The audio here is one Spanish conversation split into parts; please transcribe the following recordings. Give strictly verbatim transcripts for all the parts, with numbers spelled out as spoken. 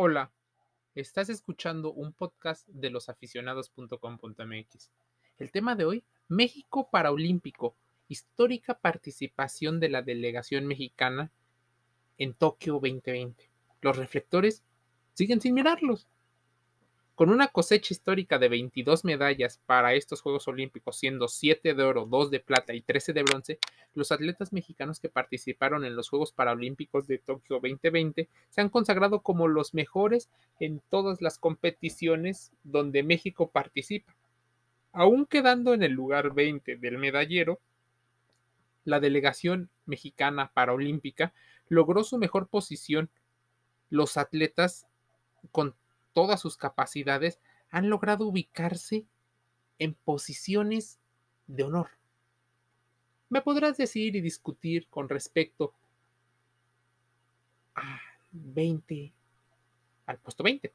Hola, estás escuchando un podcast de los aficionados punto com punto m x. El tema de hoy, México Paraolímpico, histórica participación de la delegación mexicana en Tokio veinte veinte. Los reflectores siguen sin mirarlos. Con una cosecha histórica de veintidós medallas para estos Juegos Olímpicos, siendo siete de oro, dos de plata y trece de bronce, los atletas mexicanos que participaron en los Juegos Paralímpicos de Tokio veinte veinte se han consagrado como los mejores en todas las competiciones donde México participa. Aún quedando en el lugar veinte del medallero, la delegación mexicana paraolímpica logró su mejor posición. Los atletas con todas sus capacidades han logrado ubicarse en posiciones de honor. Me podrás decir y discutir con respecto a veinte, al puesto veinte.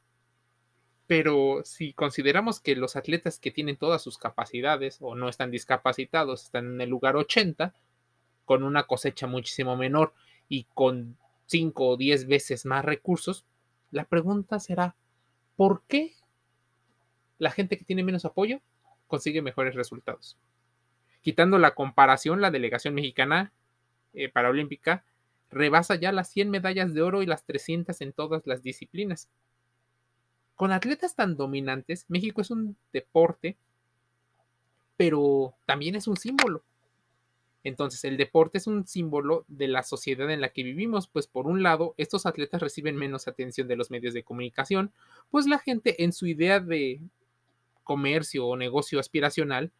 Pero si consideramos que los atletas que tienen todas sus capacidades o no están discapacitados están en el lugar ochenta, con una cosecha muchísimo menor y con cinco o diez veces más recursos, la pregunta será: ¿por qué la gente que tiene menos apoyo consigue mejores resultados? Quitando la comparación, la delegación mexicana eh, paraolímpica rebasa ya las cien medallas de oro y las trescientas en todas las disciplinas. Con atletas tan dominantes, México es un deporte, pero también es un símbolo. Entonces, el deporte es un símbolo de la sociedad en la que vivimos, pues por un lado, estos atletas reciben menos atención de los medios de comunicación, pues la gente en su idea de comercio o negocio aspiracional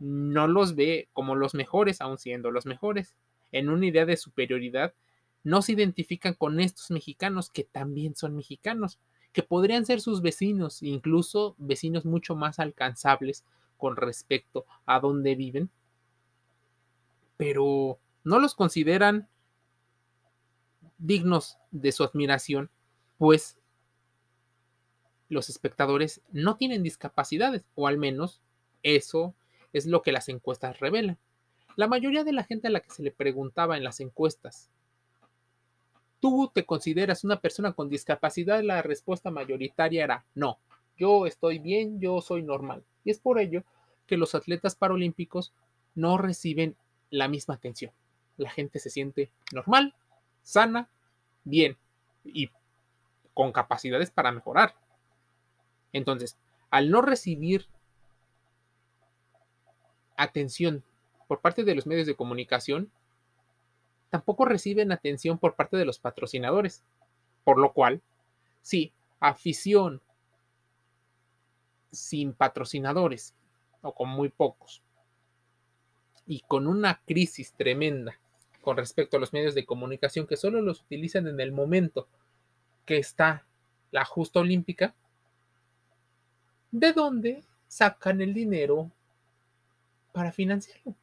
no los ve como los mejores, aun siendo los mejores. En una idea de superioridad, no se identifican con estos mexicanos que también son mexicanos, que podrían ser sus vecinos, incluso vecinos mucho más alcanzables con respecto a dónde viven, pero no los consideran dignos de su admiración, pues los espectadores no tienen discapacidades, o al menos eso es lo que las encuestas revelan. La mayoría de la gente a la que se le preguntaba en las encuestas, ¿tú te consideras una persona con discapacidad? La respuesta mayoritaria era: no, yo estoy bien, yo soy normal. Y es por ello que los atletas paralímpicos no reciben la misma atención. La gente se siente normal, sana, bien y con capacidades para mejorar. Entonces, al no recibir atención por parte de los medios de comunicación, tampoco reciben atención por parte de los patrocinadores. Por lo cual, si afición sin patrocinadores o con muy pocos, y con una crisis tremenda con respecto a los medios de comunicación que solo los utilizan en el momento que está la justa olímpica, ¿de dónde sacan el dinero para financiarlo?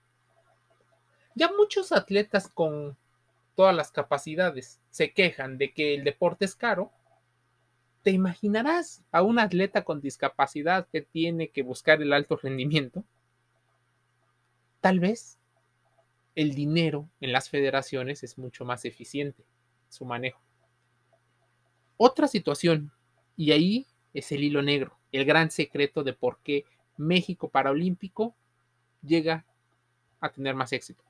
Ya muchos atletas con todas las capacidades se quejan de que el deporte es caro. ¿Te imaginarás a un atleta con discapacidad que tiene que buscar el alto rendimiento? Tal vez el dinero en las federaciones es mucho más eficiente, su manejo. Otra situación, y ahí es el hilo negro, el gran secreto de por qué México Paraolímpico llega a tener más éxito.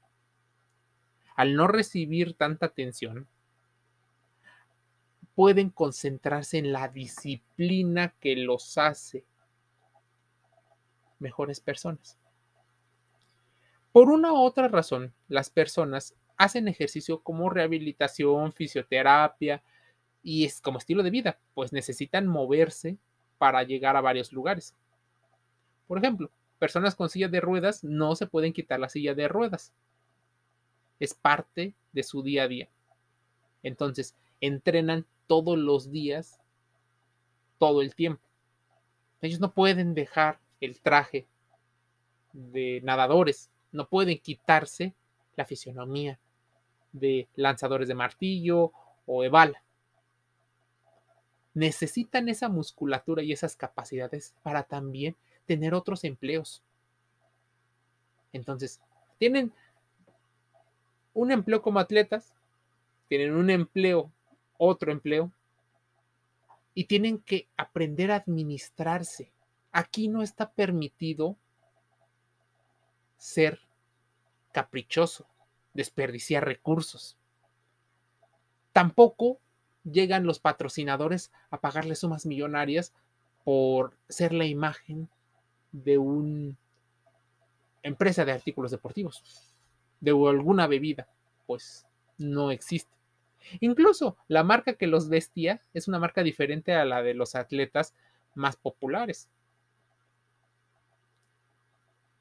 Al no recibir tanta atención, pueden concentrarse en la disciplina que los hace mejores personas. Por una u otra razón, las personas hacen ejercicio como rehabilitación, fisioterapia y es como estilo de vida, pues necesitan moverse para llegar a varios lugares. Por ejemplo, personas con silla de ruedas no se pueden quitar la silla de ruedas. Es parte de su día a día. Entonces, entrenan todos los días, todo el tiempo. Ellos no pueden dejar el traje de nadadores. No pueden quitarse la fisionomía de lanzadores de martillo o de bala. Necesitan esa musculatura y esas capacidades para también tener otros empleos. Entonces, tienen un empleo como atletas, tienen un empleo, otro empleo, y tienen que aprender a administrarse. Aquí no está permitido ser caprichoso, desperdiciar recursos. Tampoco llegan los patrocinadores a pagarle sumas millonarias por ser la imagen de una empresa de artículos deportivos, de alguna bebida, pues no existe. Incluso la marca que los vestía es una marca diferente a la de los atletas más populares.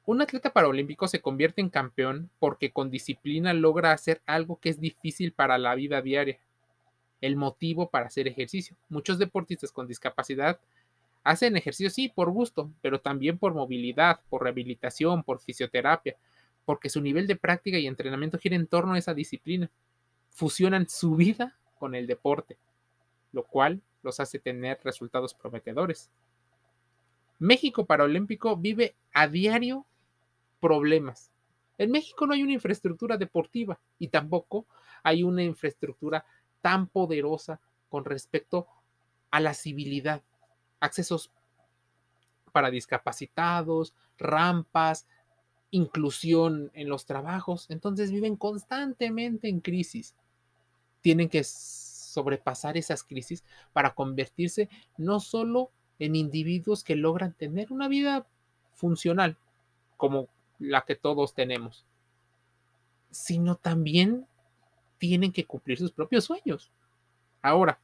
Un atleta paralímpico se convierte en campeón porque con disciplina logra hacer algo que es difícil para la vida diaria. El motivo para hacer ejercicio. Muchos deportistas con discapacidad hacen ejercicio, sí, por gusto, pero también por movilidad, por rehabilitación, por fisioterapia, porque su nivel de práctica y entrenamiento gira en torno a esa disciplina. Fusionan su vida con el deporte, lo cual los hace tener resultados prometedores. México Paraolímpico vive a diario problemas. En México no hay una infraestructura deportiva y tampoco hay una infraestructura tan poderosa con respecto a la civilidad, accesos para discapacitados, rampas, inclusión en los trabajos. Entonces viven constantemente en crisis. Tienen que sobrepasar esas crisis para convertirse no solo en individuos que logran tener una vida funcional como la que todos tenemos, sino también tienen que cumplir sus propios sueños. Ahora,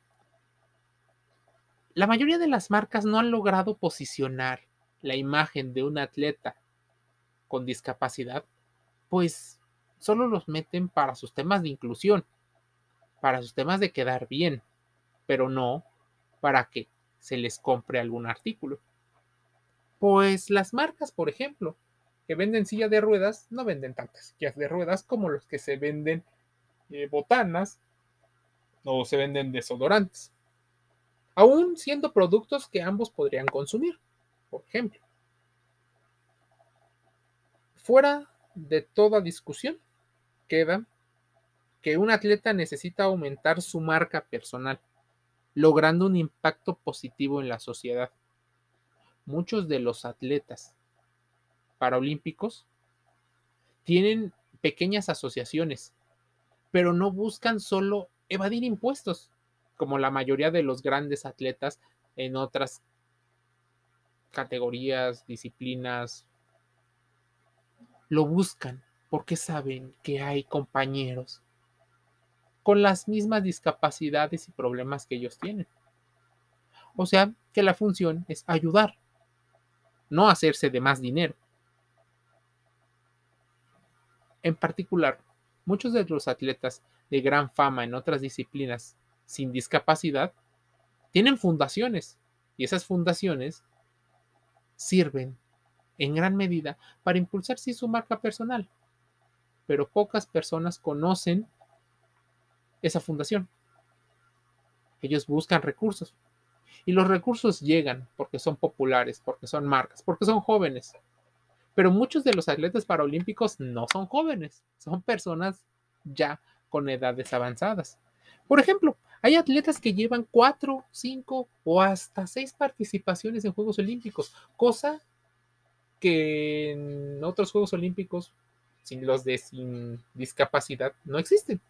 la mayoría de las marcas no han logrado posicionar la imagen de un atleta con discapacidad, pues solo los meten para sus temas de inclusión, para sus temas de quedar bien, pero no para que se les compre algún artículo. Pues las marcas, por ejemplo, que venden sillas de ruedas, no venden tantas sillas de ruedas como los que se venden eh, botanas o se venden desodorantes, aún siendo productos que ambos podrían consumir, por ejemplo. Fuera de toda discusión queda que un atleta necesita aumentar su marca personal, logrando un impacto positivo en la sociedad. Muchos de los atletas paralímpicos tienen pequeñas asociaciones, pero no buscan solo evadir impuestos, como la mayoría de los grandes atletas en otras categorías, disciplinas. Lo buscan porque saben que hay compañeros con las mismas discapacidades y problemas que ellos tienen. O sea, que la función es ayudar, no hacerse de más dinero. En particular, muchos de los atletas de gran fama en otras disciplinas sin discapacidad tienen fundaciones, y esas fundaciones sirven en gran medida para impulsar sí su marca personal, pero pocas personas conocen esa fundación. Ellos buscan recursos y los recursos llegan porque son populares, porque son marcas, porque son jóvenes. Pero muchos de los atletas paralímpicos no son jóvenes, son personas ya con edades avanzadas. Por ejemplo, hay atletas que llevan cuatro, cinco o hasta seis participaciones en Juegos Olímpicos, cosa que en otros Juegos Olímpicos, sin los de sin discapacidad, no existen.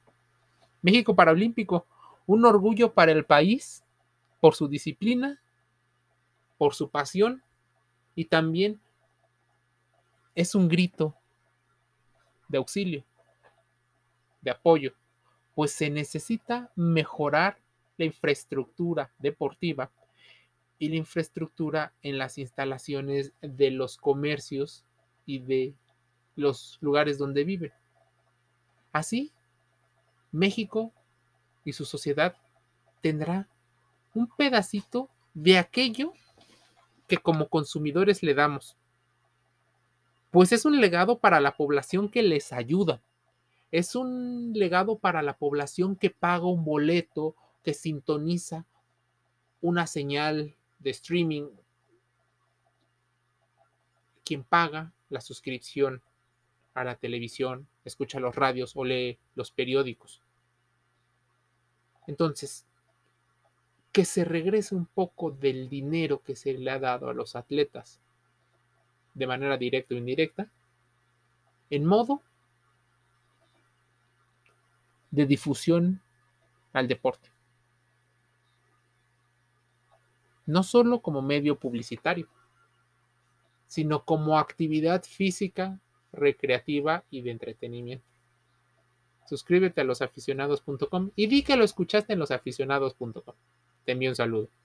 México Paraolímpico, un orgullo para el país, por su disciplina, por su pasión, y también es un grito de auxilio, de apoyo, pues se necesita mejorar la infraestructura deportiva y la infraestructura en las instalaciones de los comercios y de los lugares donde viven. Así, México y su sociedad tendrá un pedacito de aquello que como consumidores le damos, pues es un legado para la población que les ayuda, es un legado para la población que paga un boleto, que sintoniza una señal de streaming, quien paga la suscripción a la televisión, escucha los radios o lee los periódicos. Entonces, que se regrese un poco del dinero que se le ha dado a los atletas, de manera directa o indirecta, en modo de difusión al deporte. No solo como medio publicitario, sino como actividad física, recreativa y de entretenimiento. Suscríbete a los aficionados punto com y di que lo escuchaste en los aficionados punto com. Te envío un saludo.